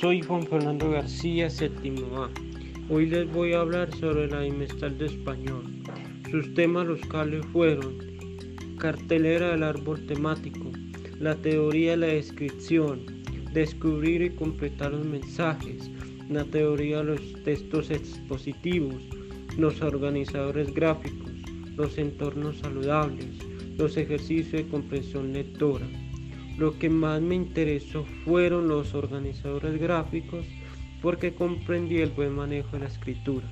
Soy Juan Fernando García, séptimo A. Hoy les voy a hablar sobre la Dimestral de Español. Sus temas locales fueron cartelera del árbol temático, la teoría de la descripción, descubrir y completar los mensajes, la teoría de los textos expositivos, los organizadores gráficos, los entornos saludables, los ejercicios de comprensión lectora. Lo que más me interesó fueron los organizadores gráficos porque comprendí el buen manejo de la escritura.